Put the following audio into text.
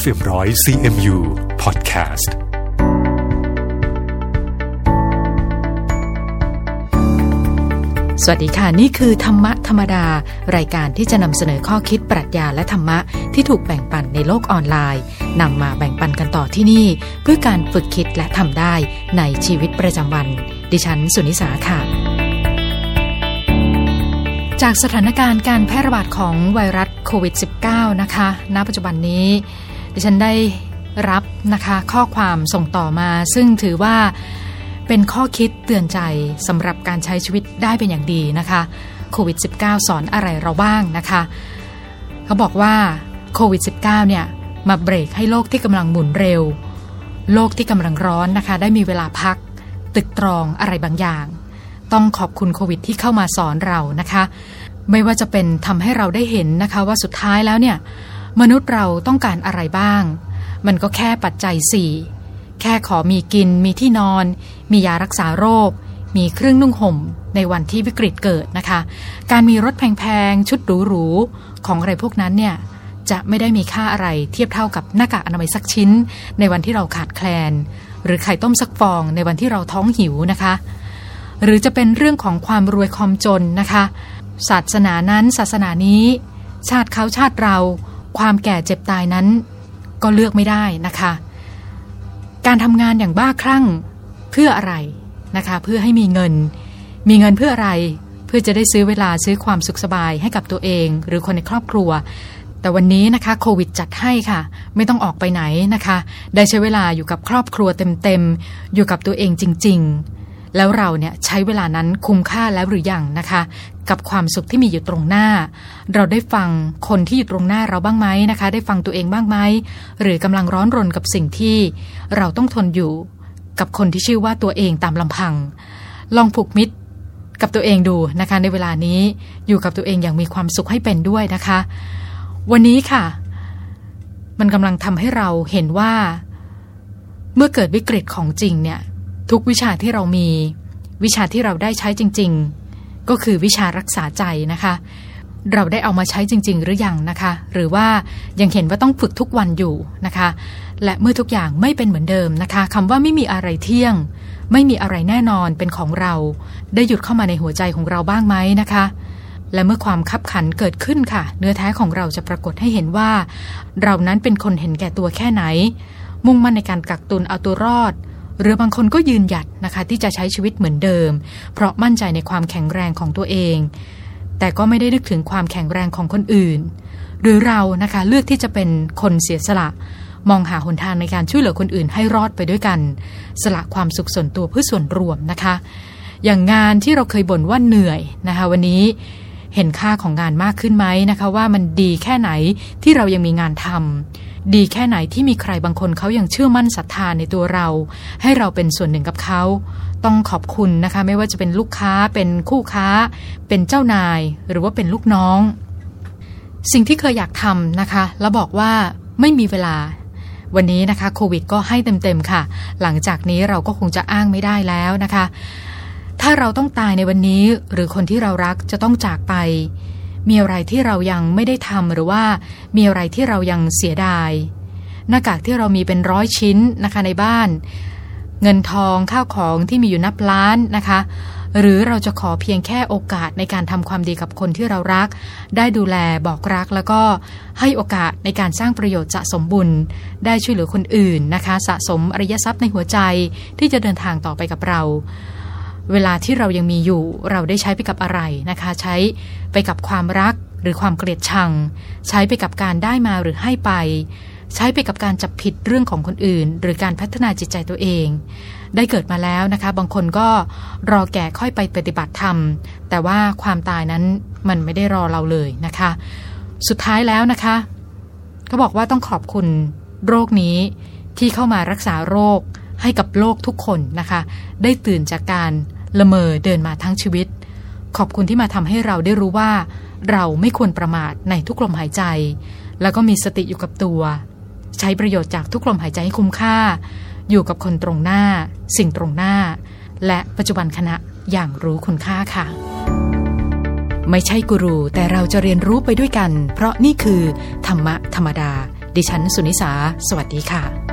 FM100 CMU Podcastสวัสดีค่ะนี่คือธรรมะธรรมดารายการที่จะนำเสนอข้อคิดปรัชญาและธรรมะที่ถูกแบ่งปันในโลกออนไลน์นำมาแบ่งปันกันต่อที่นี่เพื่อการฝึกคิดและทำได้ในชีวิตประจำวันดิฉันสุนิสาค่ะจากสถานการณ์การแพร่ระบาดของไวรัสโควิด -19 นะคะณปัจจุบันนี้ดิฉันได้รับนะคะข้อความส่งต่อมาซึ่งถือว่าเป็นข้อคิดเตือนใจสำหรับการใช้ชีวิตได้เป็นอย่างดีนะคะโควิด -19 สอนอะไรเราบ้างนะคะเขาบอกว่าโควิด -19 เนี่ยมาเบรกให้โลกที่กำลังหมุนเร็วโลกที่กำลังร้อนนะคะได้มีเวลาพักตึกตรองอะไรบางอย่างต้องขอบคุณโควิดที่เข้ามาสอนเรานะคะไม่ว่าจะเป็นทำให้เราได้เห็นนะคะว่าสุดท้ายแล้วเนี่ยมนุษย์เราต้องการอะไรบ้างมันก็แค่ปัจจัย4แค่ขอมีกินมีที่นอนมียารักษาโรคมีเครื่องนุ่งห่มในวันที่วิกฤตเกิดนะคะการมีรถแพงๆชุดหรูๆของอะไรพวกนั้นเนี่ยจะไม่ได้มีค่าอะไรเทียบเท่ากับหน้ากากอนามัยสักชิ้นในวันที่เราขาดแคลนหรือไข่ต้มสักฟองในวันที่เราท้องหิวนะคะหรือจะเป็นเรื่องของความรวยความจนนะคะศาสนานั้นศาสนานี้ชาติเขาชาติเราความแก่เจ็บตายนั้นก็เลือกไม่ได้นะคะการทำงานอย่างบ้าคลั่งเพื่ออะไรนะคะเพื่อให้มีเงินเพื่ออะไรเพื่อจะได้ซื้อเวลาซื้อความสุขสบายให้กับตัวเองหรือคนในครอบครัวแต่วันนี้นะคะโควิดจัดให้ค่ะไม่ต้องออกไปไหนนะคะได้ใช้เวลาอยู่กับครอบครัวเต็มๆอยู่กับตัวเองจริงๆแล้วเราเนี่ยใช้เวลานั้นคุ้มค่าแล้วหรือยังนะคะกับความสุขที่มีอยู่ตรงหน้าเราได้ฟังคนที่อยู่ตรงหน้าเราบ้างไหมนะคะได้ฟังตัวเองบ้างไหมหรือกำลังร้อนรนกับสิ่งที่เราต้องทนอยู่กับคนที่ชื่อว่าตัวเองตามลำพังลองผูกมิตรกับตัวเองดูนะคะในเวลานี้อยู่กับตัวเองอย่างมีความสุขให้เป็นด้วยนะคะวันนี้ค่ะมันกำลังทำให้เราเห็นว่าเมื่อเกิดวิกฤตของจริงเนี่ยทุกวิชาที่เรามีวิชาที่เราได้ใช้จริงๆก็คือวิชารักษาใจนะคะเราได้เอามาใช้จริงๆหรือยังนะคะหรือว่ายังเห็นว่าต้องฝึกทุกวันอยู่นะคะและเมื่อทุกอย่างไม่เป็นเหมือนเดิมนะคะคำว่าไม่มีอะไรเที่ยงไม่มีอะไรแน่นอนเป็นของเราได้หยุดเข้ามาในหัวใจของเราบ้างไหมนะคะและเมื่อความคับขันเกิดขึ้นค่ะเนื้อแท้ของเราจะปรากฏให้เห็นว่าเรานั้นเป็นคนเห็นแก่ตัวแค่ไหนมุ่งมั่นในการกักตุนเอาตัวรอดหรือบางคนก็ยืนหยัดนะคะที่จะใช้ชีวิตเหมือนเดิมเพราะมั่นใจในความแข็งแรงของตัวเองแต่ก็ไม่ได้นึกถึงความแข็งแรงของคนอื่นหรือเรานะคะเลือกที่จะเป็นคนเสียสละมองหาหนทางในการช่วยเหลือคนอื่นให้รอดไปด้วยกันสละความสุขส่วนตัวเพื่อส่วนรวมนะคะอย่างงานที่เราเคยบ่นว่าเหนื่อยนะคะวันนี้เห็นค่าของงานมากขึ้นไหมนะคะว่ามันดีแค่ไหนที่เรายังมีงานทำดีแค่ไหนที่มีใครบางคนเขายังเชื่อมั่นศรัทธาในตัวเราให้เราเป็นส่วนหนึ่งกับเขาต้องขอบคุณนะคะไม่ว่าจะเป็นลูกค้าเป็นคู่ค้าเป็นเจ้านายหรือว่าเป็นลูกน้องสิ่งที่เคยอยากทำนะคะแล้วบอกว่าไม่มีเวลาวันนี้นะคะโควิดก็ให้เต็มๆค่ะหลังจากนี้เราก็คงจะอ้างไม่ได้แล้วนะคะถ้าเราต้องตายในวันนี้หรือคนที่เรารักจะต้องจากไปมีอะไรที่เรายังไม่ได้ทำหรือว่ามีอะไรที่เรายังเสียดายหน้ากากที่เรามีเป็นร้อยชิ้นนะคะในบ้านเงินทองข้าวของที่มีอยู่นับล้านนะคะหรือเราจะขอเพียงแค่โอกาสในการทำความดีกับคนที่เรารักได้ดูแลบอกรักแล้วก็ให้โอกาสในการสร้างประโยชน์สะสมบุญได้ช่วยเหลือคนอื่นนะคะสะสมอริยทรัพย์ในหัวใจที่จะเดินทางต่อไปกับเราเวลาที่เรายังมีอยู่เราได้ใช้ไปกับอะไรนะคะใช้ไปกับความรักหรือความเกลียดชังใช้ไปกับการได้มาหรือให้ไปใช้ไปกับการจับผิดเรื่องของคนอื่นหรือการพัฒนาจิตใจตัวเองได้เกิดมาแล้วนะคะบางคนก็รอแก่ค่อยไปปฏิบัติธรรมแต่ว่าความตายนั้นมันไม่ได้รอเราเลยนะคะสุดท้ายแล้วนะคะก็บอกว่าต้องขอบคุณโรคนี้ที่เข้ามารักษาโรคให้กับโลกทุกคนนะคะได้ตื่นจากการละเมอเดินมาทั้งชีวิตขอบคุณที่มาทำให้เราได้รู้ว่าเราไม่ควรประมาทในทุกลมหายใจแล้วก็มีสติอยู่กับตัวใช้ประโยชน์จากทุกลมหายใจให้คุ้มค่าอยู่กับคนตรงหน้าสิ่งตรงหน้าและปัจจุบันขณะอย่างรู้คุณค่าค่ะไม่ใช่กูรูแต่เราจะเรียนรู้ไปด้วยกันเพราะนี่คือธรรมะธรรมดา ดิฉันสุนิสาสวัสดีค่ะ